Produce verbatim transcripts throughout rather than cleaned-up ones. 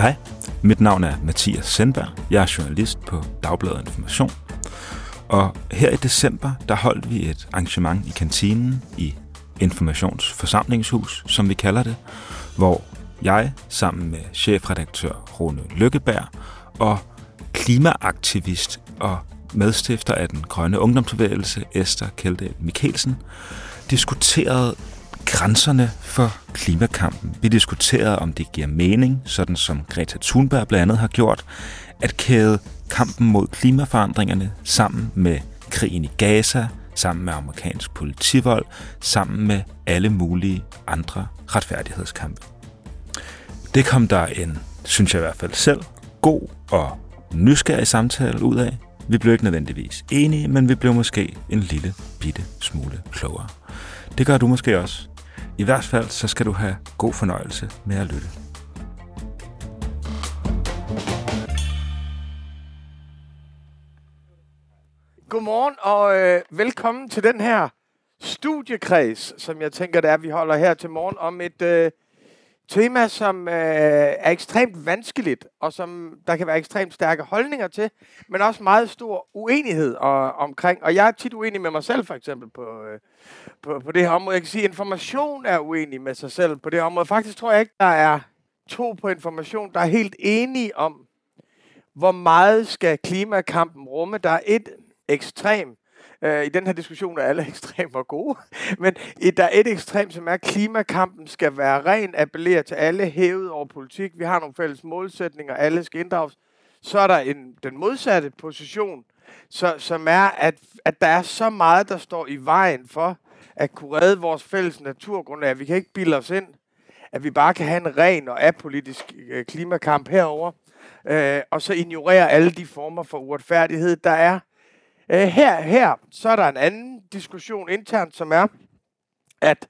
Hej, mit navn er Mathias Sindberg. Jeg er journalist på Dagbladet Information. Og her i december, der holdt vi et arrangement i kantinen i Informationsforsamlingshus, som vi kalder det, hvor jeg sammen med chefredaktør Rune Lykkeberg og klimaaktivist og medstifter af Den Grønne Ungdomsbevægelse, Esther Michelsen Kjeldahl, diskuterede grænserne for klimakampen. Vi diskuterede, om det giver mening, sådan som Greta Thunberg blandt andet har gjort, at kæde kampen mod klimaforandringerne sammen med krigen i Gaza, sammen med amerikansk politivold, sammen med alle mulige andre retfærdighedskampe. Det kom der en, synes jeg i hvert fald selv, god og nysgerrig samtale ud af. Vi blev ikke nødvendigvis enige, men vi blev måske en lille bitte smule klogere. Det gør du måske også. I hvert fald så skal du have god fornøjelse med at lytte. Godmorgen og øh, velkommen til den her studiekreds, som jeg tænker, det er, vi holder her til morgen, om et øh, tema, som øh, er ekstremt vanskeligt, og som der kan være ekstremt stærke holdninger til, men også meget stor uenighed og, omkring. Og jeg er tit uenig med mig selv, for eksempel, på, øh, på, på det her område. Jeg kan sige, at Information er uenig med sig selv på det område. Faktisk tror jeg ikke, der er to på Information, der er helt enige om, hvor meget skal klimakampen rumme. Der er et ekstrem. Øh, I den her diskussion er alle ekstremer gode, men et, der er et ekstrem, som er, at klimakampen skal være ren, appellere til alle, hævet over politik. Vi har nogle fælles målsætninger, alle skal inddrages. Så er der en, den modsatte position, så, som er, at, at der er så meget, der står i vejen for at kunne redde vores fælles naturgrundlag. Vi kan ikke bilde os ind, at vi bare kan have en ren og apolitisk øh, klimakamp herover, øh, og så ignorere alle de former for uretfærdighed, der er. Her, her, så er der en anden diskussion internt, som er, at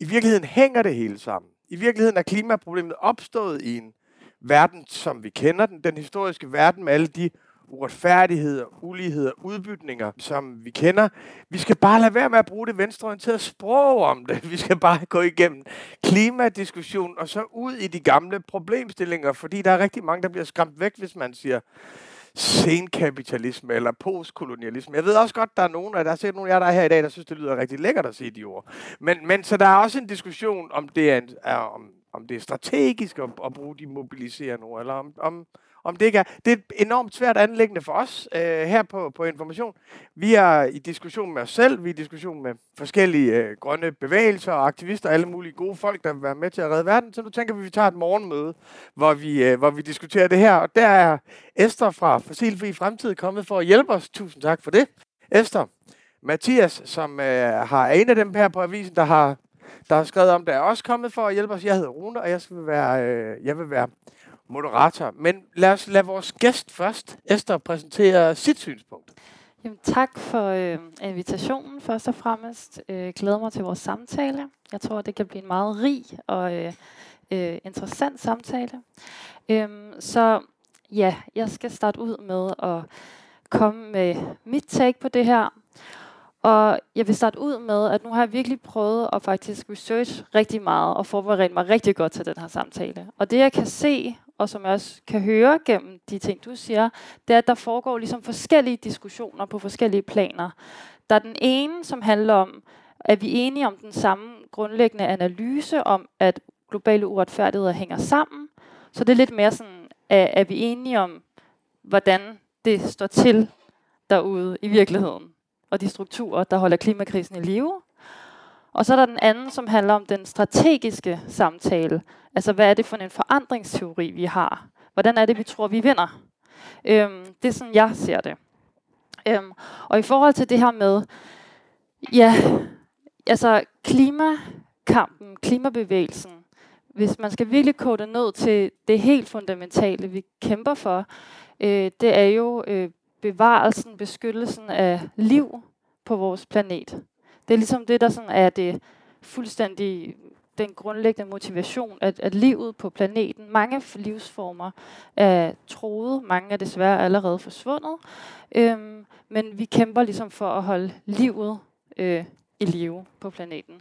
i virkeligheden hænger det hele sammen. I virkeligheden er klimaproblemet opstået i en verden, som vi kender den, den historiske verden med alle de uretfærdigheder, uligheder, udbytninger, som vi kender. Vi skal bare lade være med at bruge det venstreorienterede sprog om det. Vi skal bare gå igennem klimadiskussionen og så ud i de gamle problemstillinger, fordi der er rigtig mange, der bliver skræmt væk, hvis man siger senkapitalisme eller postkolonialisme. Jeg ved også godt, der er nogen, og der er sikkert nogle af jer, der er her i dag, der synes, det lyder rigtig lækkert at sige de ord. Men, men så der er også en diskussion, om det er, en, er, om, om det er strategisk at, at bruge de mobiliserende ord, eller om, om, om det ikke er. Det er et enormt svært anliggende for os øh, her på, på Information. Vi er i diskussion med os selv, vi er i diskussion med forskellige øh, grønne bevægelser og aktivister, alle mulige gode folk, der vil være med til at redde verden. Så nu tænker vi, at vi tager et morgenmøde, hvor vi, øh, hvor vi diskuterer det her. Og der er Esther fra Fossilfri Fremtid kommet for at hjælpe os. Tusind tak for det, Esther. Mathias, som øh, har en af dem her på avisen, der har, der har skrevet om, der er også kommet for at hjælpe os. Jeg hedder Rune, og jeg, skal være, øh, jeg vil være moderator. Men lad os lade vores gæst først, Esther, præsentere sit synspunkt. Jamen, tak for øh, invitationen først og fremmest. Øh, glæder mig til vores samtale. Jeg tror, det kan blive en meget rig og øh, øh, interessant samtale. Øh, så ja, jeg skal starte ud med at komme med mit take på det her. Og jeg vil starte ud med, at nu har jeg virkelig prøvet at faktisk researche rigtig meget og forberede mig rigtig godt til den her samtale. Og det jeg kan se, og som jeg også kan høre gennem de ting, du siger, det er, at der foregår ligesom forskellige diskussioner på forskellige planer. Der er den ene, som handler om, at vi er enige om den samme grundlæggende analyse om, at globale uretfærdigheder hænger sammen. Så det er lidt mere sådan, at vi er enige om, hvordan det står til derude i virkeligheden, og de strukturer, der holder klimakrisen i live. Og så er der den anden, som handler om den strategiske samtale. Altså, hvad er det for en forandringsteori, vi har? Hvordan er det, vi tror, vi vinder? Øhm, det er sådan, jeg ser det. Øhm, og i forhold til det her med, ja, altså klimakampen, klimabevægelsen, hvis man skal virkelig kode det ned til det helt fundamentale, vi kæmper for, øh, det er jo øh, bevarelsen, beskyttelsen af liv på vores planet. Det er ligesom det, der sådan er det fuldstændig den grundlæggende motivation, at, at livet på planeten, mange livsformer er truet, mange er desværre allerede forsvundet, øhm, men vi kæmper ligesom for at holde livet øh, i live på planeten.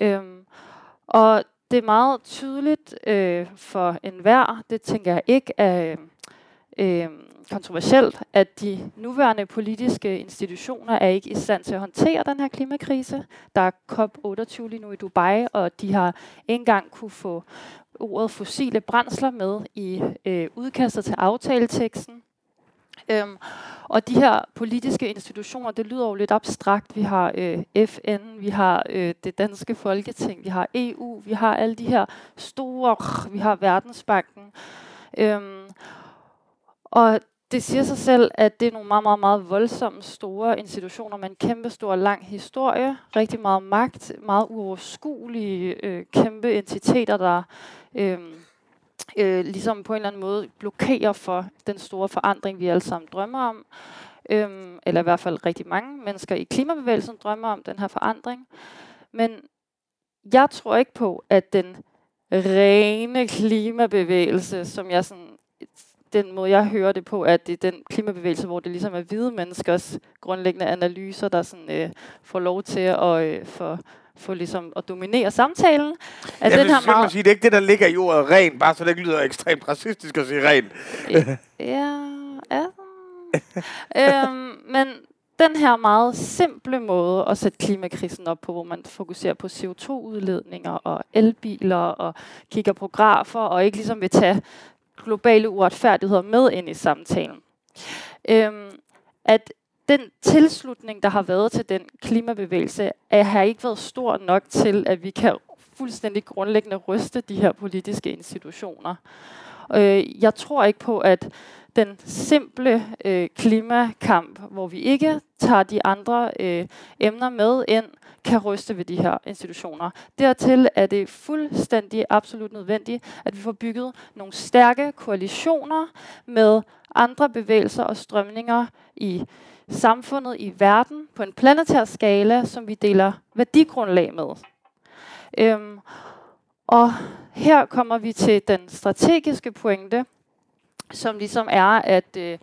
Øhm, og det er meget tydeligt øh, for enhver, det tænker jeg ikke er øh, kontroversielt, at de nuværende politiske institutioner er ikke i stand til at håndtere den her klimakrise. Der er C O P otteogtyve lige nu i Dubai, og de har ikke engang kunne få ordet fossile brændsler med i øh, udkastet til aftaleteksten. Øhm, og de her politiske institutioner, det lyder jo lidt abstrakt. Vi har øh, F N, vi har øh, det danske Folketing, vi har E U, vi har alle de her store, vi har Verdensbanken. Øhm, og det siger sig selv, at det er nogle meget, meget, meget voldsomme store institutioner med en kæmpe stor lang historie, rigtig meget magt, meget uoverskuelige øh, kæmpe entiteter, der øh, Øh, ligesom på en eller anden måde blokerer for den store forandring, vi alle sammen drømmer om, øhm, eller i hvert fald rigtig mange mennesker i klimabevægelsen drømmer om den her forandring. Men jeg tror ikke på, at den rene klimabevægelse, som jeg sådan, den måde jeg hører det på, at det er den klimabevægelse, hvor det ligesom er hvide menneskers grundlæggende analyser, der sådan, øh, får lov til at øh, få for ligesom at dominere samtalen. At jeg den vil her meget... sige, det er ikke det, der ligger i ordet ren, bare så det ikke lyder ekstremt racistisk at sige ren. ja, ja. øhm, men den her meget simple måde at sætte klimakrisen op på, hvor man fokuserer på C O to udledninger og elbiler og kigger på grafer og ikke ligesom vil tage globale uretfærdigheder med ind i samtalen. Øhm, at Den tilslutning, der har været til den klimabevægelse, er, har ikke været stor nok til, at vi kan fuldstændig grundlæggende ryste de her politiske institutioner. Øh, jeg tror ikke på, at den simple øh, klimakamp, hvor vi ikke tager de andre øh, emner med ind, kan ryste ved de her institutioner. Dertil er det fuldstændig absolut nødvendigt, at vi får bygget nogle stærke koalitioner med andre bevægelser og strømninger i samfundet, i verden, på en planetær skala, som vi deler værdigrundlag med. Øhm, og her kommer vi til den strategiske pointe, som ligesom er, at øh,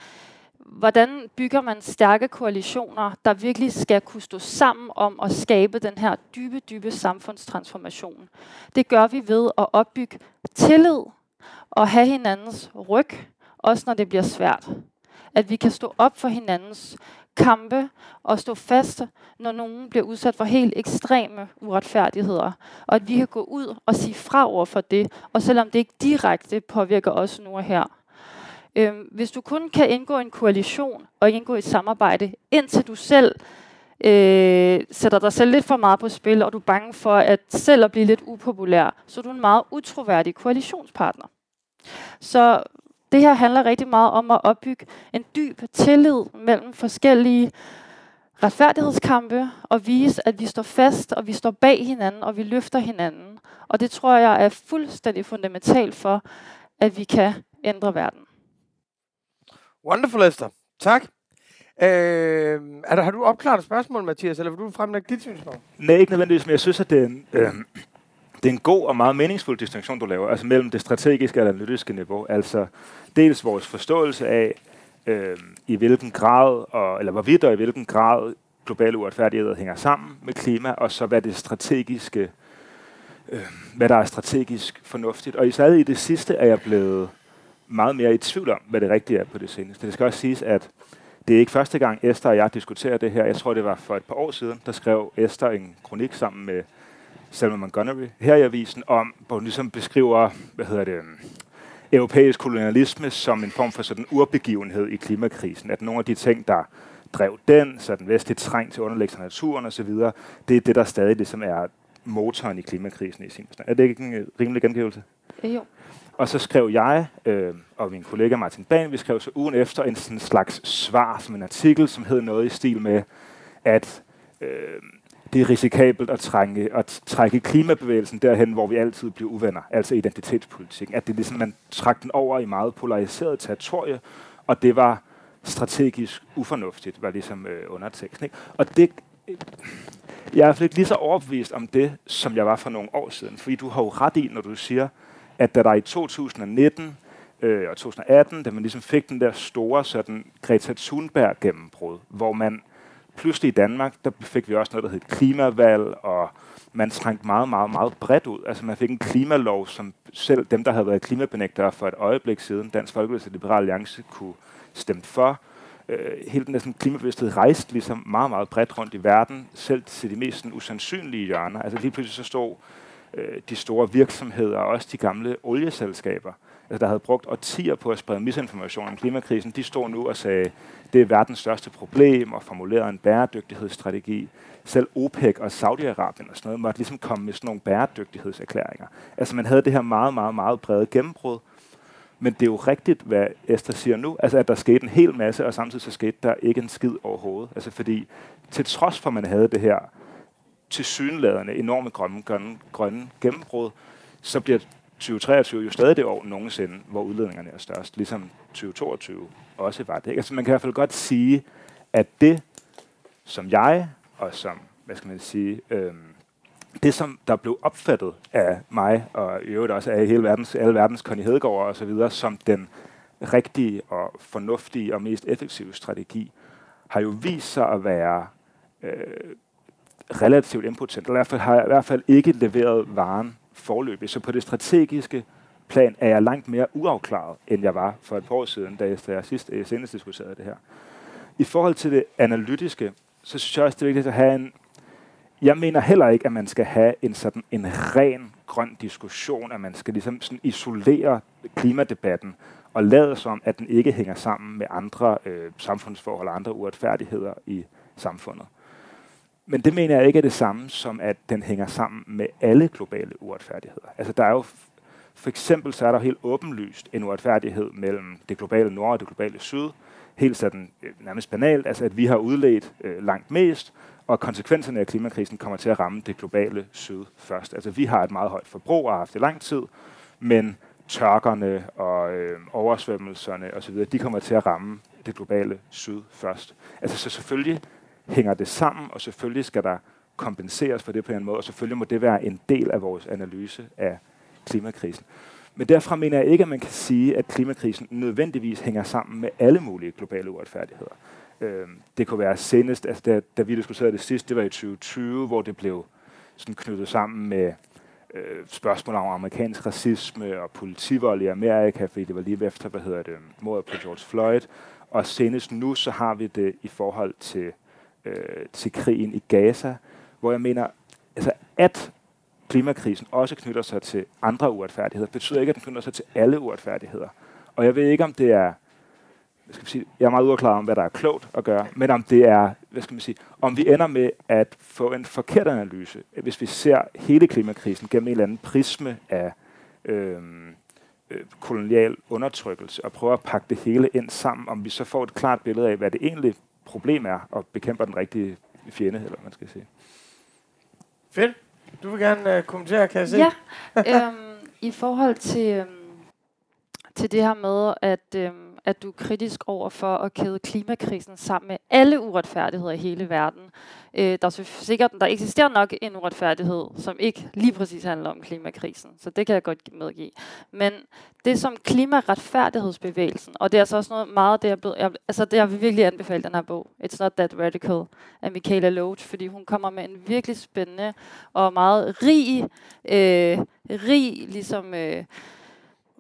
hvordan bygger man stærke koalitioner, der virkelig skal kunne stå sammen om at skabe den her dybe, dybe samfundstransformation. Det gør vi ved at opbygge tillid og have hinandens ryg, også når det bliver svært. At vi kan stå op for hinandens kampe og stå fast, når nogen bliver udsat for helt ekstreme uretfærdigheder. Og at vi kan gå ud og sige fra over for det, og selvom det ikke direkte påvirker os nu og her. Øhm, hvis du kun kan indgå en koalition og indgå et samarbejde, indtil du selv øh, sætter dig selv lidt for meget på spil, og du er bange for at selv at blive lidt upopulær, så er du en meget utroværdig koalitionspartner. Så det her handler rigtig meget om at opbygge en dyb tillid mellem forskellige retfærdighedskampe og vise, at vi står fast, og vi står bag hinanden, og vi løfter hinanden. Og det tror jeg er fuldstændig fundamentalt for, at vi kan ændre verden. Wonderful, Esther. Tak. Øh, er der, har du opklaret spørgsmål, Mathias, eller vil du fremlægge dit synspunkt? Nej, ikke nødvendigvis, men jeg synes, at det er en, øh, det er en god og meget meningsfuld distinktion, du laver, altså mellem det strategiske og det analytiske niveau. Altså dels vores forståelse af, øh, i hvilken grad, og, eller hvorvidt og i hvilken grad globale uretfærdigheder hænger sammen med klima, og så hvad det strategiske, øh, hvad der er strategisk fornuftigt. Og især i det sidste er jeg blevet meget mere i tvivl om, hvad det rigtige er på det seneste. Det skal også siges, at det er ikke første gang, Esther og jeg diskuterer det her. Jeg tror, det var for et par år siden, der skrev Esther en kronik sammen med Selma Montgomery her i avisen, om, hvor hun ligesom beskriver, hvad hedder det, europæisk kolonialisme som en form for sådan urbegivenhed i klimakrisen. At nogle af de ting, der drev den, så den vestlige træng til underlægelse af naturen osv., det er det, der stadig ligesom er motoren i klimakrisen i sin forstand. Er det ikke en rimelig gengivelse? Jo. Og så skrev jeg øh, og min kollega Martin Bane, vi skrev så ugen efter en sådan slags svar som en artikel, som hed noget i stil med, at øh, det er risikabelt at, trænge, at trække klimabevægelsen derhen, hvor vi altid bliver uvenner, altså identitetspolitikken. At det ligesom, man trak den over i meget polariseret territorie, og det var strategisk ufornuftigt, var ligesom øh, underteksten. Og det... Øh, jeg er i hvert fald ikke lige så overbevist om det, som jeg var for nogle år siden, fordi du har jo ret i, når du siger, at da der i to tusind nitten øh, og to tusind atten, da man ligesom fik den der store sådan Greta Thunberg gennembrud, hvor man pludselig i Danmark, der fik vi også noget, der hed klimavalg, og man trængte meget, meget, meget bredt ud. Altså man fik en klimalov, som selv dem, der havde været klimabenægtere for et øjeblik siden, Dansk Folkeparti og Liberal Alliance, kunne stemme for. Hele den der klimabevidsthed rejste ligesom meget, meget bredt rundt i verden, selv til de mest sådan, usandsynlige hjørner. Altså lige pludselig så stod øh, de store virksomheder, og også de gamle olieselskaber, altså, der havde brugt årtier på at sprede misinformation om klimakrisen, de stod nu og sagde, det er verdens største problem, og formulerede en bæredygtighedsstrategi. Selv OPEC og Saudi-Arabien og sådan noget måtte ligesom komme med sådan nogle bæredygtighedserklæringer. Altså man havde det her meget, meget, meget brede gennembrud. Men det er jo rigtigt, hvad Esther siger nu, altså at der skete en hel masse, og samtidig så skete der ikke en skid overhovedet. Altså fordi, til trods for, at man havde det her tilsyneladende enorme grønne, grønne, grønne gennembrud, så bliver tyve treogtyve jo stadig det år nogensinde, hvor udledningerne er størst, ligesom tyve toogtyve også var det. Altså man kan i hvert fald godt sige, at det, som jeg, og som, hvad skal man sige, øhm, det, som der blev opfattet af mig, og i øvrigt også af hele verdens, alle verdens Connie Hedegaard og så videre, som den rigtige og fornuftige og mest effektive strategi, har jo vist sig at være øh, relativt impotent. I hvert fald har jeg i hvert fald ikke leveret varen forløbig. Så på det strategiske plan er jeg langt mere uafklaret, end jeg var for et par år siden, da jeg, da jeg sidst, jeg senest diskuterede det her. I forhold til det analytiske, så synes jeg også, det er vigtigt at have en. Jeg mener heller ikke, at man skal have en sådan en ren grøn diskussion, at man skal ligesom sådan isolere klimadebatten og lade som, at den ikke hænger sammen med andre øh, samfundsforhold og andre uretfærdigheder i samfundet. Men det mener jeg ikke er det samme som, at den hænger sammen med alle globale uretfærdigheder. Altså der er jo for eksempel så er der helt åbenlyst en uretfærdighed mellem det globale nord og det globale syd. Helt sådan nærmest banalt, altså at vi har udledt øh, langt mest, og konsekvenserne af klimakrisen kommer til at ramme det globale syd først. Altså vi har et meget højt forbrug og har haft det lang tid, men tørkerne og øh, oversvømmelserne osv., de kommer til at ramme det globale syd først. Altså så selvfølgelig hænger det sammen, og selvfølgelig skal der kompenseres for det på en måde, og selvfølgelig må det være en del af vores analyse af klimakrisen. Men derfra mener jeg ikke, at man kan sige, at klimakrisen nødvendigvis hænger sammen med alle mulige globale uretfærdigheder. Det kunne være senest, altså da, da vi diskuterede det sidst, det var i tyve tyve, hvor det blev sådan knyttet sammen med øh, spørgsmål om amerikansk racisme og politivold i Amerika, fordi det var lige efter, hvad hedder det, mordet på George Floyd. Og senest nu, så har vi det i forhold til, øh, til krigen i Gaza, hvor jeg mener, altså at klimakrisen også knytter sig til andre uretfærdigheder, betyder ikke, at den knytter sig til alle uretfærdigheder. Og jeg ved ikke, om det er Hvad skal man sige, jeg er meget uafklaret om, hvad der er klogt at gøre, men om det er, hvad skal man sige, om vi ender med at få en forkert analyse, hvis vi ser hele klimakrisen gennem en eller anden prisme af øh, kolonial undertrykkelse, og prøver at pakke det hele ind sammen, om vi så får et klart billede af, hvad det egentlige problem er, og bekæmper den rigtige fjende, eller hvad man skal sige. Fedt. Du vil gerne øh, kommentere, kan jeg se? Ja, øhm, i forhold til, øhm, til det her med, at øhm, at du er kritisk over for at kæde klimakrisen sammen med alle uretfærdigheder i hele verden. Øh, der er sikkert, der eksisterer nok en uretfærdighed, som ikke lige præcis handler om klimakrisen. Så det kan jeg godt medgive. Men det som klimaretfærdighedsbevægelsen, og det er altså også noget meget, det er blevet, jeg, altså det har vi virkelig anbefalet den her bog, It's Not That Radical, af Mikaela Loach, fordi hun kommer med en virkelig spændende og meget rig, øh, rig ligesom... Øh,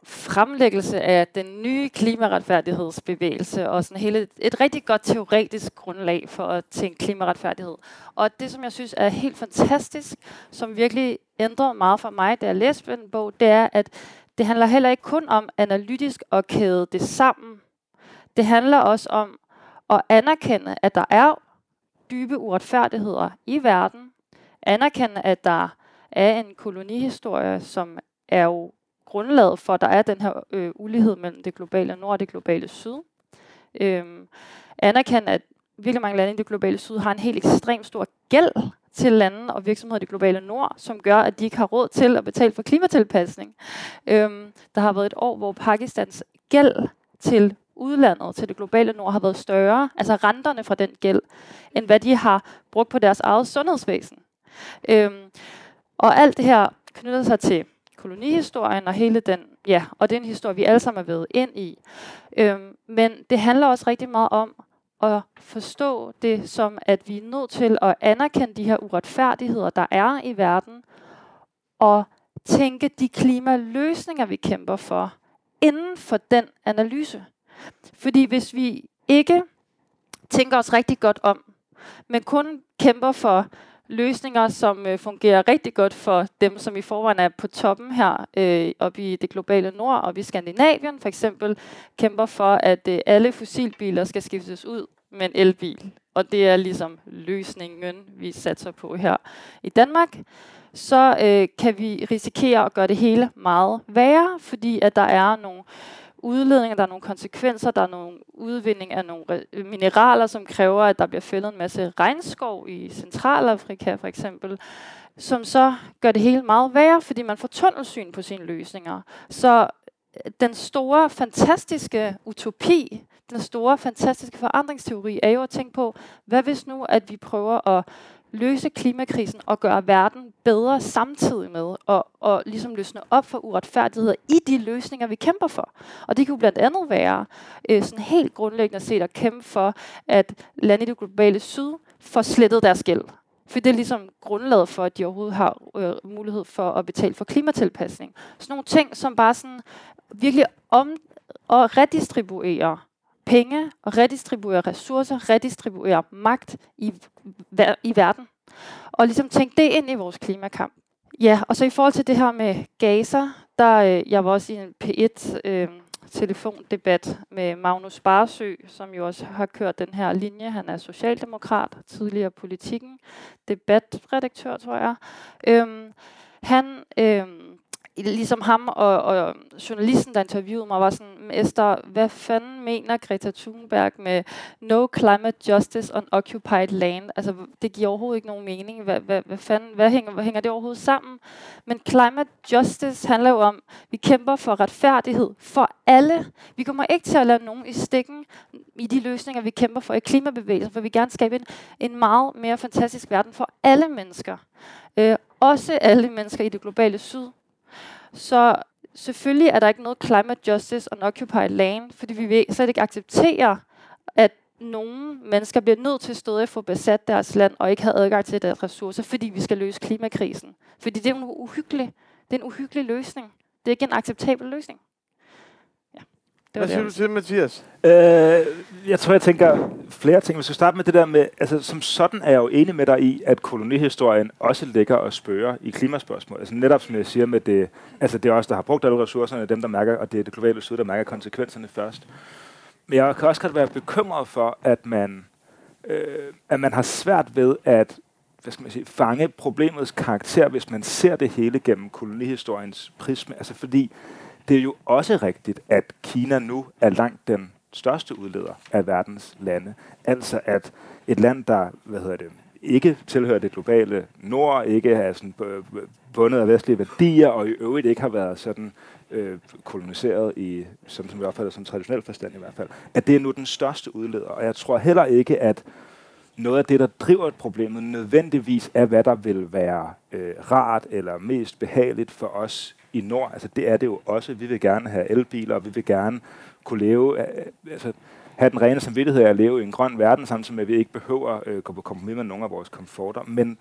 fremlæggelse af den nye klimaretfærdighedsbevægelse og sådan hele et rigtig godt teoretisk grundlag for at tænke klimaretfærdighed. Og det, som jeg synes er helt fantastisk, som virkelig ændrede meget for mig, da jeg læste den bog, det er, at det handler heller ikke kun om analytisk at kæde det sammen. Det handler også om at anerkende, at der er dybe uretfærdigheder i verden. Anerkende, at der er en kolonihistorie, som er jo grundlaget for, at der er den her øh, ulighed mellem det globale nord og det globale syd. Øhm, anerkende, at virkelig mange lande i det globale syd har en helt ekstremt stor gæld til lande og virksomheder i det globale nord, som gør, at de ikke har råd til at betale for klimatilpasning. Øhm, der har været et år, hvor Pakistans gæld til udlandet, til det globale nord, har været større, altså renterne fra den gæld, end hvad de har brugt på deres eget sundhedsvæsen. Øhm, og alt det her knytter sig til kolonihistorien og hele den, ja, og det er en historie, vi alle sammen er ved ind i. Øhm, men det handler også rigtig meget om at forstå det som, at vi er nødt til at anerkende de her uretfærdigheder, der er i verden, og tænke de klimaløsninger, vi kæmper for, inden for den analyse. Fordi hvis vi ikke tænker os rigtig godt om, men kun kæmper for løsninger, som øh, fungerer rigtig godt for dem, som i forvejen er på toppen her, øh, oppe i det globale nord, og i Skandinavien for eksempel, kæmper for, at øh, alle fossilbiler skal skiftes ud med en elbil. Og det er ligesom løsningen, vi satser på her i Danmark. Så øh, kan vi risikere at gøre det hele meget værre, fordi at der er nogle udledninger, der er nogle konsekvenser, der er nogle udvinding af nogle mineraler, som kræver, at der bliver fældet en masse regnskov i Centralafrika for eksempel, som så gør det hele meget værre, fordi man får tunnelsyn på sine løsninger. Så den store, fantastiske utopi, den store, fantastiske forandringsteori er jo at tænke på, hvad hvis nu, at vi prøver at løse klimakrisen og gøre verden bedre samtidig med, og, og ligesom løsne op for uretfærdigheder i de løsninger, vi kæmper for. Og det kan jo blandt andet være øh, sådan helt grundlæggende set at kæmpe for, at lande i det globale syd får slettet deres gæld. For det er ligesom grundlaget for, at de overhovedet har øh, mulighed for at betale for klimatilpasning. Sådan nogle ting, som bare sådan virkelig om og redistribuerer penge og redistribuere ressourcer, redistribuere magt i, ver- i verden. Og ligesom tænke det ind i vores klimakamp. Ja, og så i forhold til det her med Gaza, der øh, jeg var også i en P et-telefondebat øh, med Magnus Barsø, som jo også har kørt den her linje. Han er socialdemokrat, tidligere Politikken, debatredaktør, tror jeg. Øhm, han... Øh, Ligesom ham og, og journalisten, der interviewede mig, var sådan, Esther, hvad fanden mener Greta Thunberg med no climate justice on occupied land? Altså, det giver overhovedet ikke nogen mening. Hvad, hvad, hvad fanden, hvad hænger, hvad hænger det overhovedet sammen? Men climate justice handler jo om, vi kæmper for retfærdighed for alle. Vi kommer ikke til at lade nogen i stikken i de løsninger, vi kæmper for i klimabevægelsen, for vi gerne skabe en, en meget mere fantastisk verden for alle mennesker. Øh, også alle mennesker i det globale syd. Så selvfølgelig er der ikke noget climate justice on occupied land, fordi vi vil slet ikke acceptere, at nogle mennesker bliver nødt til at stå og få besat deres land og ikke have adgang til deres ressourcer, fordi vi skal løse klimakrisen. Fordi det er en uhyggelig, det er en uhyggelig løsning. Det er ikke en acceptabel løsning. Ja, det var Hvad det, synes du til, Mathias? Øh, jeg tror, jeg tænker flere ting. Vi skal starte med det der med, altså som sådan er jeg jo enig med dig i, at kolonihistorien også ligger og spørger i klimaspørgsmål. Altså netop som jeg siger med det, altså det er også der har brugt alle ressourcerne, dem der mærker, og det er det globale syd, der mærker konsekvenserne først. Men jeg kan også godt være bekymret for, at man, øh, at man har svært ved at hvad skal man sige, fange problemets karakter, hvis man ser det hele gennem kolonihistoriens prisme. Altså fordi det er jo også rigtigt, at Kina nu er langt den største udleder af verdens lande. Altså at et land, der hvad hedder det, ikke tilhører det globale nord, ikke er sådan bundet af vestlige værdier, og i øvrigt ikke har været sådan øh, koloniseret i, som, som vi opfatter som traditionel forstand i hvert fald, at det er nu den største udleder. Og jeg tror heller ikke, at noget af det, der driver et problem, nødvendigvis er, hvad der vil være øh, rart eller mest behageligt for os i nord. Altså det er det jo også. Vi vil gerne have elbiler, og vi vil gerne kunne leve, altså have den rene samvittighed af at leve i en grøn verden, samtidig med, at vi ikke behøver at øh, gå på kompromis med nogle af vores komforter. Men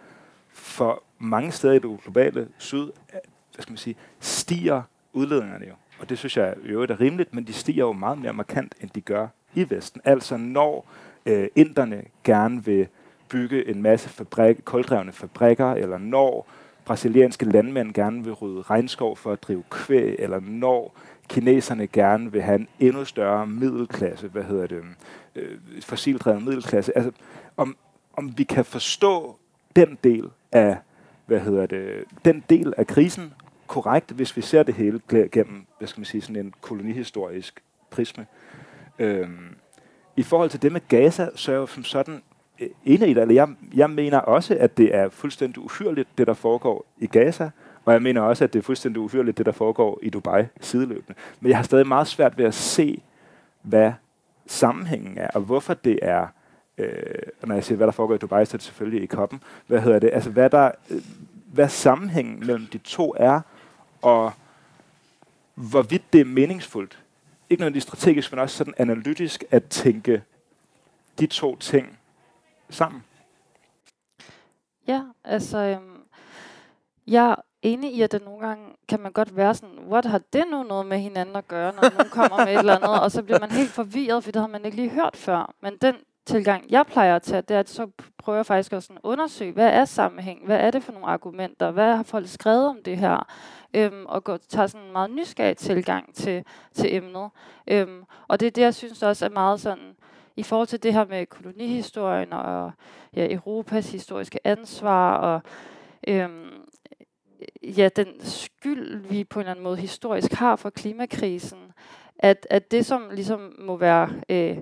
for mange steder i det globale syd, hvad skal man sige, stiger udledningerne jo. Og det synes jeg i øvrigt er rimeligt, men de stiger jo meget mere markant, end de gør i Vesten. Altså når øh, inderne gerne vil bygge en masse fabrik, koldrevne fabrikker, eller når brasilianske landmænd gerne vil rydde regnskov for at drive kvæg, eller når kineserne gerne vil have en endnu større middelklasse, hvad hedder det, øh, fossildrevet middelklasse. Altså, om, om vi kan forstå den del af, hvad hedder det, den del af krisen korrekt, hvis vi ser det hele gennem, hvad skal man sige, sådan en kolonihistorisk prisme. Øh, I forhold til det med Gaza, så er jo som sådan enig i det. Jeg, jeg mener også, at det er fuldstændig uhyrligt, det der foregår i Gaza. Og jeg mener også, at det er fuldstændig uhyrligt, det der foregår i Dubai sideløbende. Men jeg har stadig meget svært ved at se, hvad sammenhængen er, og hvorfor det er, øh, når jeg siger, hvad der foregår i Dubai, så er det selvfølgelig i koppen. Hvad hedder det? Altså, hvad, der, øh, hvad sammenhængen mellem de to er, og hvorvidt det er meningsfuldt. Ikke nødvendigvis strategisk, men også sådan analytisk at tænke de to ting sammen? Ja, altså, øhm, jeg er enig i, at det nogle gange kan man godt være sådan, what har det nu noget med hinanden at gøre, når nogen kommer med et eller andet, og så bliver man helt forvirret, for det har man ikke lige hørt før. Men den tilgang, jeg plejer at tage, det er, at så prøver jeg faktisk at sådan undersøge, hvad er sammenhæng, hvad er det for nogle argumenter, hvad har folk skrevet om det her, øhm, og går, tager sådan en meget nysgerrig tilgang til, til emnet. Øhm, og det er det, jeg synes også er meget sådan, i forhold til det her med kolonihistorien og ja, Europas historiske ansvar og øhm, ja, den skyld, vi på en eller anden måde historisk har for klimakrisen, at, at det, som ligesom må være øh,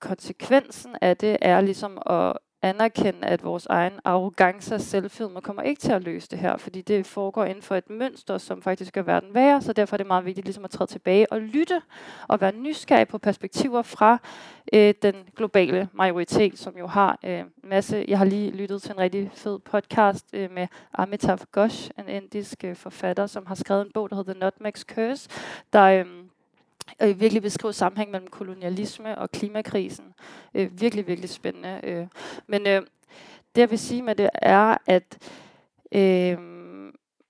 konsekvensen af det, er ligesom at anerkende, at vores egen arrogance og selvfedme kommer ikke til at løse det her, fordi det foregår inden for et mønster, som faktisk gør verden værre, så derfor er det meget vigtigt ligesom at træde tilbage og lytte og være nysgerrig på perspektiver fra øh, den globale majoritet, som jo har øh, masse. Jeg har lige lyttet til en rigtig fed podcast øh, med Amitav Ghosh, en indisk øh, forfatter, som har skrevet en bog, der hedder The Nutmeg's Curse, der øh, Øh, virkelig beskrive sammenhæng mellem kolonialisme og klimakrisen. Øh, virkelig, virkelig spændende. Øh. Men øh, det, jeg vil sige med det, er, at øh,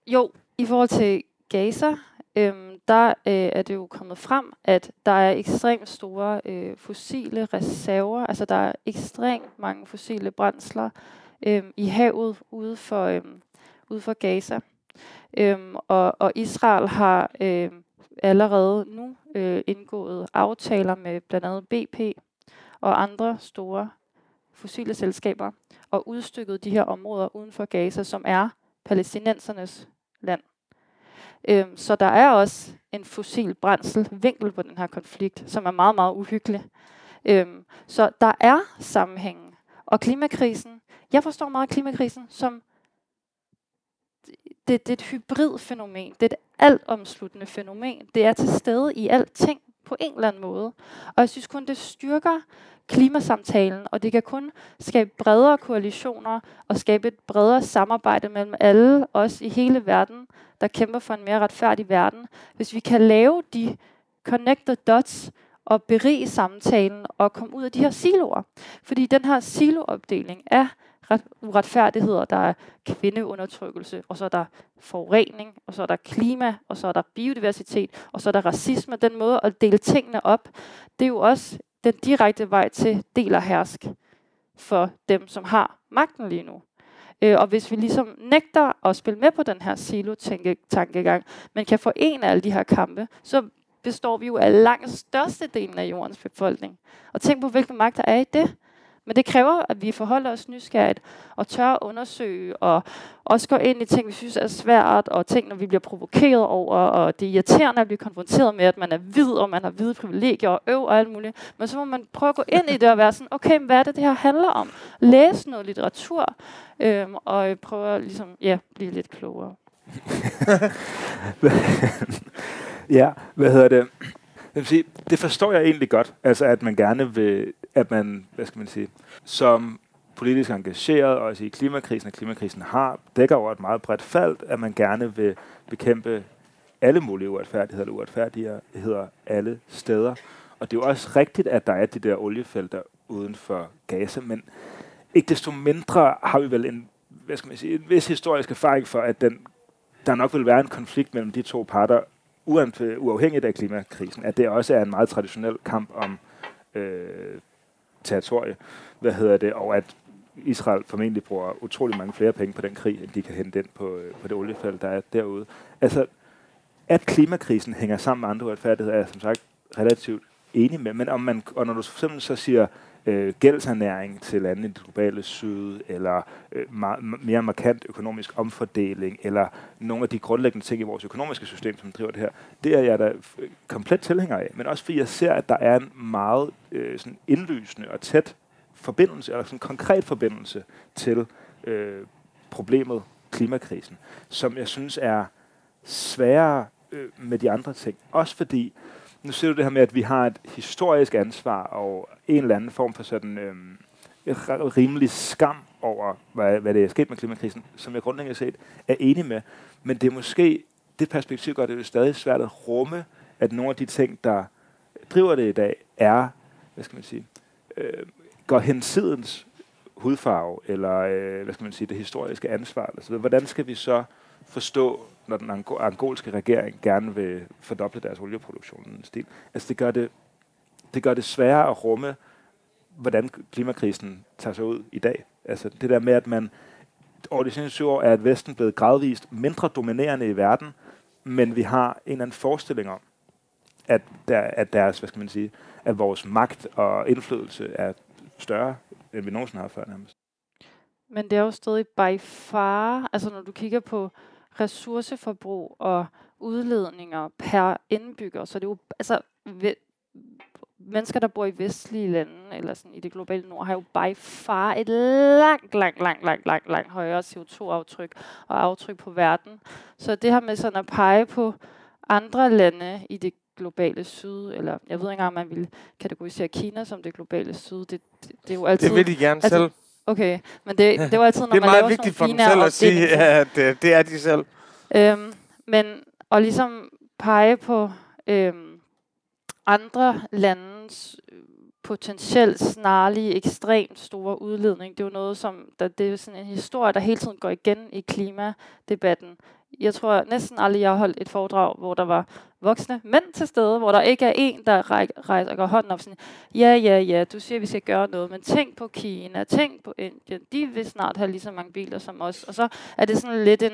jo, i forhold til Gaza, øh, der øh, er det jo kommet frem, at der er ekstremt store øh, fossile reserver, altså der er ekstremt mange fossile brændsler øh, i havet ude for, øh, ude for Gaza. Øh, og, og Israel har... Øh, allerede nu øh, indgået aftaler med blandt andet B P og andre store fossile selskaber og udstykket de her områder uden for Gaza, som er palæstinensernes land. Øh, så der er også en fossil brændsel-vinkel på den her konflikt, som er meget, meget uhyggelig. Øh, så der er sammenhængen. Og klimakrisen, jeg forstår meget klimakrisen som Det, det er et hybridfænomen. Det er et altomsluttende fænomen. Det er til stede i alting på en eller anden måde. Og jeg synes kun, det styrker klimasamtalen, og det kan kun skabe bredere koalitioner og skabe et bredere samarbejde mellem alle os i hele verden, der kæmper for en mere retfærdig verden. Hvis vi kan lave de connected dots og berige samtalen og komme ud af de her siloer. Fordi den her siloopdeling er uretfærdigheder, der er kvindeundertrykkelse, og så er der forurening, og så er der klima, og så er der biodiversitet, og så er der racisme. Den måde at dele tingene op, det er jo også den direkte vej til del og hersk for dem, som har magten lige nu. Og hvis vi ligesom nægter at spille med på den her silo-tankegang, men kan forene alle de her kampe, så består vi jo af langt størstedelen af jordens befolkning. Og tænk på, hvilken magt der er i det. Men det kræver, at vi forholder os nysgerrigt og tør at undersøge og også går ind i ting, vi synes er svært, og ting, når vi bliver provokeret over, og det er irriterende at blive konfronteret med, at man er hvid, og man har hvide privilegier og øv og alt muligt. Men så må man prøve at gå ind i det og være sådan, okay, hvad er det, det her handler om? Læse noget litteratur øhm, og prøve at ligesom, ja, blive lidt klogere. Ja, hvad hedder det? Det forstår jeg egentlig godt, altså at man gerne vil, at man, hvad skal man sige, som politisk engageret, og i klimakrisen, og klimakrisen har, dækker over et meget bredt felt, at man gerne vil bekæmpe alle mulige uretfærdigheder, eller uretfærdigheder alle steder. Og det er jo også rigtigt, at der er de der oliefelter uden for Gaza, men ikke desto mindre har vi vel en, hvad skal man sige, en vis historisk erfaring for, at den, der nok vil være en konflikt mellem de to parter, uafhængigt af klimakrisen, at det også er en meget traditionel kamp om øh, territorie, hvad hedder det, og at Israel formentlig bruger utrolig mange flere penge på den krig, end de kan hente ind på, øh, på det oliefelt, der er derude. Altså, at klimakrisen hænger sammen med andre uretfærdigheder, er jeg som sagt relativt enig med, men om man, og når du simpelthen så siger øh, gældsernæring til lande i det globale syd, eller øh, ma- mere markant økonomisk omfordeling, eller nogle af de grundlæggende ting i vores økonomiske system, som driver det her, det er jeg da f- komplet tilhænger af, men også fordi jeg ser, at der er en meget øh, sådan indlysende og tæt forbindelse, eller sådan en konkret forbindelse til øh, problemet klimakrisen, som jeg synes er sværere øh, med de andre ting. Også fordi nu ser du det her med, at vi har et historisk ansvar og en eller anden form for sådan øhm, rimelig skam over, hvad, hvad der er sket med klimakrisen, som jeg grundlæggende set er enig med. Men det er måske, det perspektiv gør det jo stadig svært at rumme, at nogle af de ting, der driver det i dag, er, hvad skal man sige, øh, går hensidens hudfarve, eller øh, hvad skal man sige, det historiske ansvar, eller så videre. Hvordan skal vi så forstå, når den angolske regering gerne vil fordoble deres olieproduktion? Stil? Altså det gør det, det gør det sværere at rumme, hvordan klimakrisen tager sig ud i dag. Altså det der med, at man over de seneste syv år er, at Vesten blevet gradvist mindre dominerende i verden, men vi har en eller anden forestilling om, at, der, at deres, hvad skal man sige, at vores magt og indflydelse er større, end vi nogensinde har før nærmest. Men det er jo stadig by far, altså når du kigger på ressourceforbrug og udledninger per indbygger, så det er jo, altså ve- mennesker, der bor i vestlige lande, eller sådan i det globale nord, har jo by far et langt, langt, langt, langt, langt, langt højere C O to aftryk og aftryk på verden. Så det her med sådan at pege på andre lande i det globale syd, eller jeg ved ikke engang, om man ville kategorisere Kina som det globale syd, det, det, det er jo altid... Det vil de gerne altså, selv. Okay, men det, det var altid, når man laver sådan nogle... Det er meget vigtigt for dem selv at sige, at det, det er de selv. Øhm, men at ligesom pege på øhm, andre landes potentielt snarlige, ekstremt store udledning, det er jo noget, som der, det er sådan en historie, der hele tiden går igen i klimadebatten. Jeg tror næsten aldrig, jeg har holdt et foredrag, hvor der var voksne mænd til stede, hvor der ikke er en, der rækker hånden op sådan, ja, ja, ja, du siger, vi skal gøre noget, men tænk på Kina, tænk på Indien, de vil snart have lige så mange biler som os. Og så er det sådan lidt en,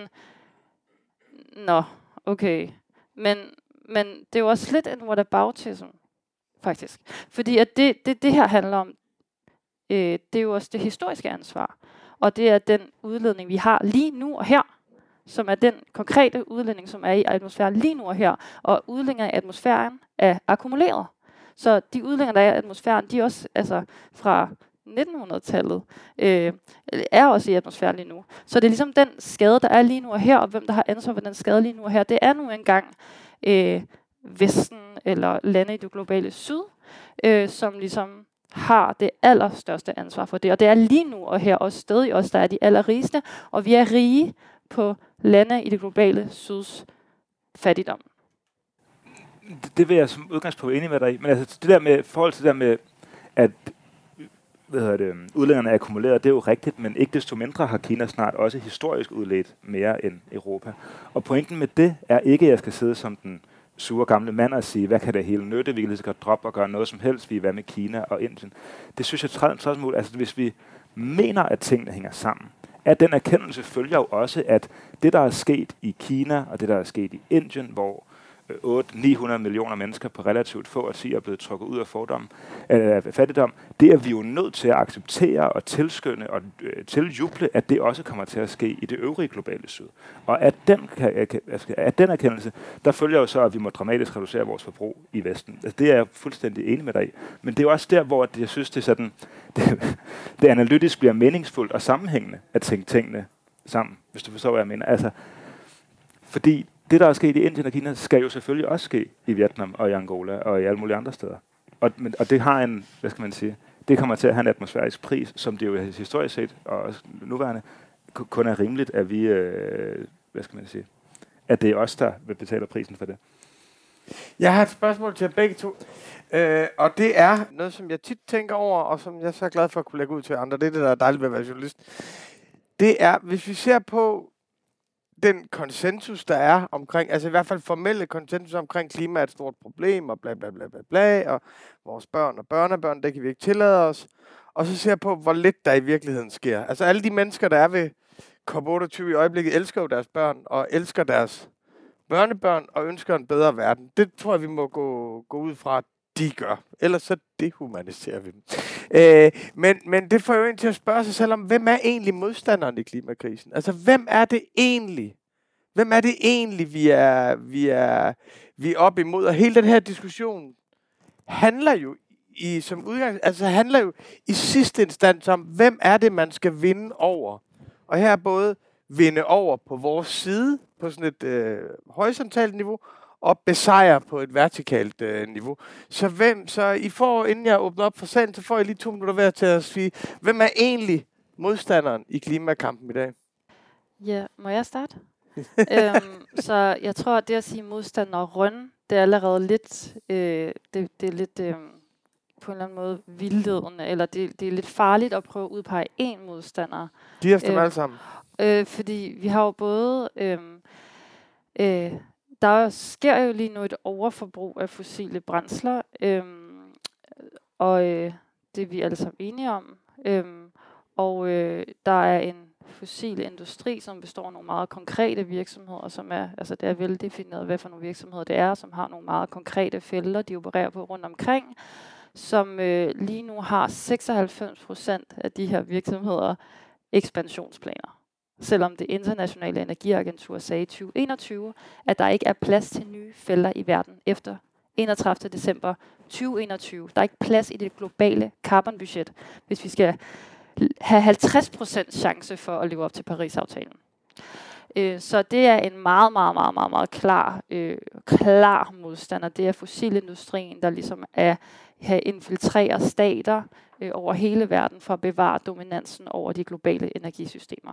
nå, okay. Men, men det er jo også lidt en whataboutism, faktisk. Fordi at det, det, det her handler om, øh, det er jo også det historiske ansvar. Og det er den udledning, vi har lige nu og her, som er den konkrete udledning, som er i atmosfæren lige nu og her. Og udledninger i atmosfæren er akkumuleret. Så de udledninger, der er i atmosfæren, de er også altså, fra nitten hundrede-tallet, øh, er også i atmosfæren lige nu. Så det er ligesom den skade, der er lige nu og her, og hvem der har ansvar for den skade lige nu og her, det er nu engang øh, Vesten eller lande i det globale syd, øh, som ligesom har det allerstørste ansvar for det. Og det er lige nu og her også stadig os, der er de allerrigeste, og vi er rige på lande i det globale syds fattigdom. Det, det vil jeg som udgangspunkt enig med dig i. Men altså det der med forhold til det der med, at hvad hedder det, udlænderne er akkumuleret, det er jo rigtigt, men ikke desto mindre har Kina snart også historisk udledt mere end Europa. Og pointen med det er ikke, at jeg skal sidde som den sure gamle mand og sige, hvad kan det hele nytte, vi kan lige så godt droppe og gøre noget som helst, vi er med Kina og Indien. Det synes jeg træder en slags muligt. Altså hvis vi mener, at tingene hænger sammen, at den erkendelse følger jo også, at det, der er sket i Kina og det, der er sket i Indien, hvor otte til ni hundrede millioner mennesker på relativt få årtier er blevet trukket ud af fordom, øh, fattigdom, det er vi jo nødt til at acceptere og tilskynde og øh, tiljuble, at det også kommer til at ske i det øvrige globale syd. Og af den, af den erkendelse, der følger jo så, at vi må dramatisk reducere vores forbrug i Vesten. Altså, det er jeg fuldstændig enig med dig i. Men det er jo også der, hvor jeg synes, det, sådan, det, det analytisk bliver meningsfuldt og sammenhængende at tænke tingene sammen, hvis du forstår, hvad jeg mener. Altså, fordi det, der er sket i Indien og Kina, skal jo selvfølgelig også ske i Vietnam og i Angola og i alle mulige andre steder. Og, men, og det har en, hvad skal man sige, det kommer til at have en atmosfærisk pris, som det jo historisk set og også nuværende kun er rimeligt, at vi, øh, hvad skal man sige, at det er os, der betaler prisen for det. Jeg har et spørgsmål til begge to, øh, og det er noget, som jeg tit tænker over, og som jeg er så glad for at kunne lægge ud til andre. Det er det, der er dejligt ved at være journalist. Det er, hvis vi ser på den konsensus, der er omkring, altså i hvert fald formelle konsensus omkring klima er et stort problem, og bla bla bla bla bla, og vores børn og børnebørn, det kan vi ikke tillade os. Og så ser på, hvor lidt der i virkeligheden sker. Altså alle de mennesker, der er ved C O P otteogtyve i øjeblikket, elsker jo deres børn, og elsker deres børnebørn, og ønsker en bedre verden. Det tror jeg, vi må gå, gå ud fra, at de gør. Ellers så dehumaniserer vi dem. Øh, men, men det får jo en til at spørge sig selv om, hvem er egentlig modstanderen i klimakrisen? Altså, hvem er det egentlig? Hvem er det egentlig, vi er, vi er, vi er op imod? Og hele den her diskussion handler jo i, som udgang, altså handler jo i sidste instans om, hvem er det, man skal vinde over? Og her er både vinde over på vores side, på sådan et øh, horisontalt niveau, og besejre på et vertikalt øh, niveau. Så hvem, så I får, inden jeg åbner op for salen, så får I lige to minutter hver til at sige, hvem er egentlig modstanderen i klimakampen i dag? Ja, må jeg starte? øhm, så jeg tror, at det at sige modstander og røn, det er allerede lidt, øh, det, det er lidt øh, på en eller anden måde vildledende, eller det, det er lidt farligt at prøve at udpege én modstander. De efter dem øh, alle sammen. Øh, fordi vi har jo både... Øh, øh, der sker jo lige nu et overforbrug af fossile brændsler, øh, og øh, det er vi alle sammen enige om. Øh, og øh, der er en fossil industri, som består af nogle meget konkrete virksomheder, som er, altså det er veldefineret, hvad for nogle virksomheder det er, som har nogle meget konkrete felter, de opererer på rundt omkring, som øh, lige nu har seksoghalvfems procent af de her virksomheder ekspansionsplaner. Selvom det internationale energiagentur sagde i tyve enogtyve, at der ikke er plads til nye felter i verden efter enogtredivte december tyve enogtyve. Der er ikke plads i det globale carbonbudget, hvis vi skal have halvtreds procent chance for at leve op til Paris-aftalen. Øh, så det er en meget, meget, meget, meget, meget klar, øh, klar modstander. Det er fossilindustrien, der ligesom er, har infiltreret stater øh, over hele verden for at bevare dominansen over de globale energisystemer.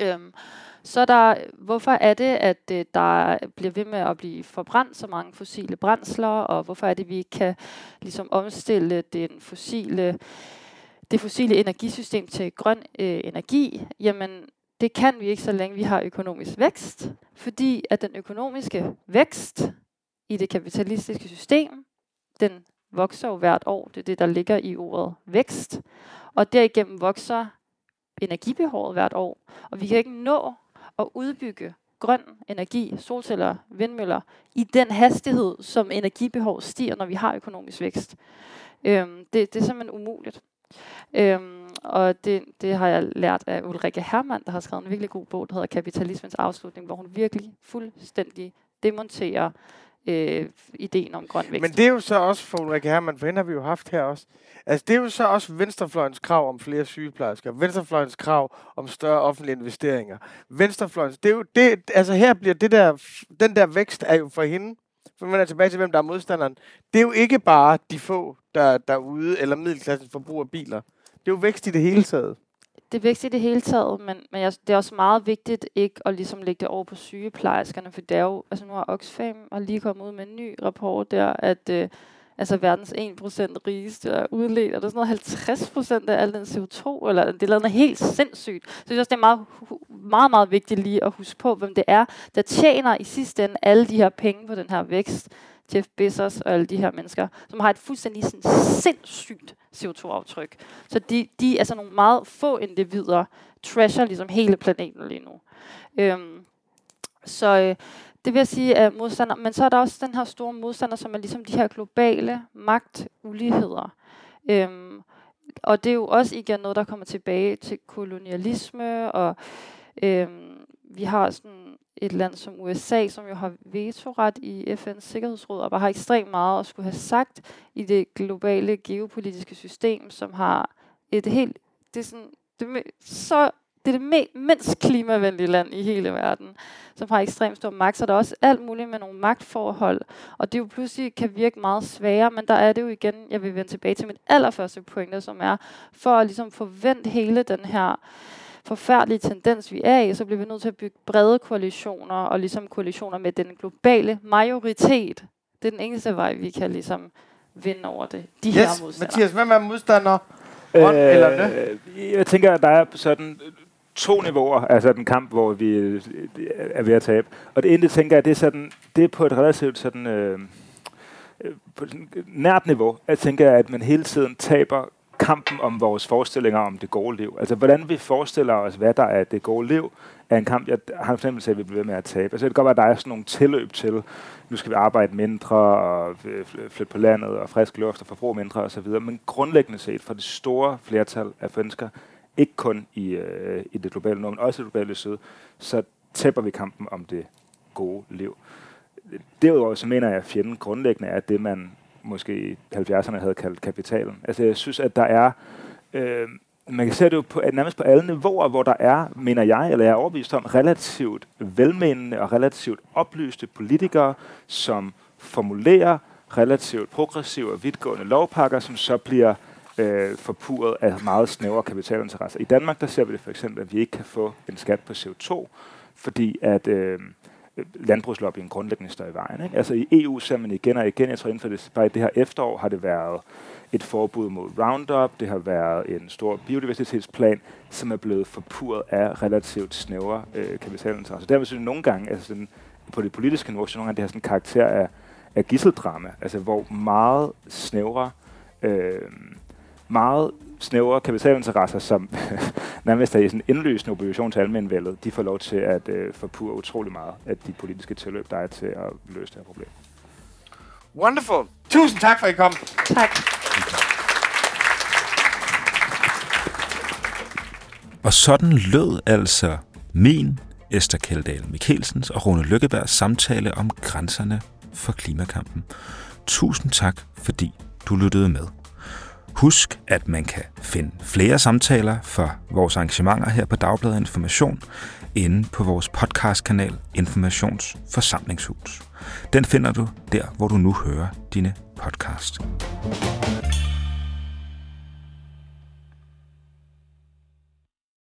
Øhm, så der, hvorfor er det, at øh, der bliver ved med at blive forbrændt så mange fossile brændsler, og hvorfor er det, at vi ikke kan ligesom omstille den fossile... det fossile energisystem til grøn øh, energi, jamen det kan vi ikke, så længe vi har økonomisk vækst, fordi at den økonomiske vækst i det kapitalistiske system, den vokser jo hvert år, det er det, der ligger i ordet vækst, og derigennem vokser energibehovet hvert år, og vi kan ikke nå at udbygge grøn energi, solceller, vindmøller, i den hastighed, som energibehovet stiger, når vi har økonomisk vækst. Øh, det, det er simpelthen umuligt. Øhm, og det, det har jeg lært af Ulrike Hermann, der har skrevet en virkelig god bog, der hedder Kapitalismens afslutning, hvor hun virkelig fuldstændig demonterer øh, ideen om grøn vækst. Men det er jo så også for Ulrike Hermann, for hende har vi jo haft her også. Altså det er jo så også venstrefløjens krav om flere sygeplejersker, venstrefløjens krav om større offentlige investeringer. Venstrefløjens, det er jo det, altså her bliver det der, den der vækst er jo for hende. For man er tilbage til, hvem der er modstanderen. Det er jo ikke bare de få, der derude, eller middelklassen forbruger biler. Det er jo vækst i det hele taget. Det er vækst i det hele taget, men, men jeg, det er også meget vigtigt ikke at ligesom lægge det over på sygeplejerskerne, for det er jo, altså nu har Oxfam og lige kommet ud med en ny rapport der, at øh, altså verdens en procent rigeste er udledt, og der er sådan noget halvtreds procent af al den C O to, eller det er noget helt sindssygt. Så jeg synes, det er meget, meget, meget vigtigt lige at huske på, hvem det er, der tjener i sidste ende alle de her penge på den her vækst. Jeff Bezos og alle de her mennesker, som har et fuldstændig sådan sindssygt C O to-aftryk. Så de, de er sådan nogle meget få individer, trasher ligesom hele planeten lige nu. Øhm, så øh, det vil jeg sige er modstander. Men så er der også den her store modstander, som er ligesom de her globale magtuligheder. Øhm, og det er jo også igen noget, der kommer tilbage til kolonialisme, og øhm, vi har sådan et land som U S A, som jo har vetoret i F N's Sikkerhedsråd, og bare har ekstremt meget at skulle have sagt i det globale geopolitiske system, som har et helt... Det er, sådan, det, så, det, er det mindst klimavenlige land i hele verden, som har ekstremt stor magt, så der er også alt muligt med nogle magtforhold, og det jo pludselig kan virke meget sværere, men der er det jo igen, jeg vil vende tilbage til mit allerførste pointe, som er, for at ligesom forvente hele den her... forfærdelige tendens, vi er i, så bliver vi nødt til at bygge brede koalitioner, og ligesom koalitioner med den globale majoritet. Det er den eneste vej, vi kan ligesom vinde over det. De yes, her modstandere. Mathias, hvem er modstander? Hånd øh, eller det? Jeg tænker, at der er sådan to niveauer, altså den kamp, hvor vi er ved at tabe. Og det ene, jeg tænker, at det er, sådan, det er på et relativt sådan, øh, på nært niveau. Jeg tænker, at man hele tiden taber kampen om vores forestillinger om det gode liv. Altså, hvordan vi forestiller os, hvad der er det gode liv, er en kamp, jeg har fornemmelse af, at vi bliver ved med at tabe. Altså, det kan godt være, at der er sådan nogle tilløb til, nu skal vi arbejde mindre, og flytte på landet, og frisk luft, og forbruge mindre, osv. Men grundlæggende set, for det store flertal af mennesker, ikke kun i, øh, i det globale nord, men også i det globale syd, så tæpper vi kampen om det gode liv. Derudover så mener jeg, at fjenden grundlæggende er det, man måske i halvfjerdserne havde kaldt kapitalen. Altså jeg synes, at der er, øh, man kan se det jo på, at nærmest på alle niveauer, hvor der er, mener jeg, eller jeg er overbevist om, relativt velmenende og relativt oplyste politikere, som formulerer relativt progressive og vidtgående lovpakker, som så bliver øh, forpuret af meget snævre kapitalinteresser. I Danmark, der ser vi det for eksempel, at vi ikke kan få en skat på C O to, fordi at øh, landbrugslobbyen grundlæggende står i vejen. Ikke? Altså i E U ser man igen og igen, jeg tror inden for det, bare i det her efterår har det været et forbud mod Roundup, det har været en stor biodiversitetsplan, som er blevet forpurret af relativt snævre øh, kapitalinteresser. Så dermed synes jeg nogle gange, altså sådan, på det politiske niveau, så nogle gange det har sådan en karakter af, af gisseldrama, altså hvor meget snævre, øh, meget snævre kapitalinteresser, som nærmest er i sådan indløsende opposition til almenvældet, de får lov til at øh, forpure utrolig meget af de politiske tilløb, der er til at løse det her problem. Wonderful! Tusind tak for, at I kom. Tak. Og sådan lød altså min, Esther Kjeldahl Michelsens og Rune Lykkebergs samtale om grænserne for klimakampen. Tusind tak, fordi du lyttede med. Husk, at man kan finde flere samtaler fra vores arrangementer her på Dagbladet Information inde på vores podcastkanal Informationsforsamlingshus. Den finder du der, hvor du nu hører dine podcasts.